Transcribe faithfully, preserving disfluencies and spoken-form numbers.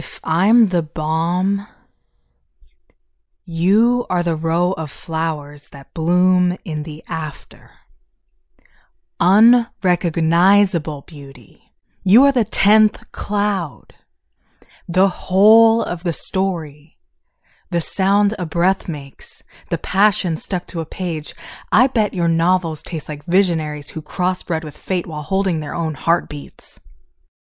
If I'm the balm, you are the row of flowers that bloom in the after. Unrecognizable beauty. You are the tenth cloud, the whole of the story, the sound a breath makes, the passion stuck to a page. I bet your novels taste like visionaries who crossbred with fate while holding their own heartbeats.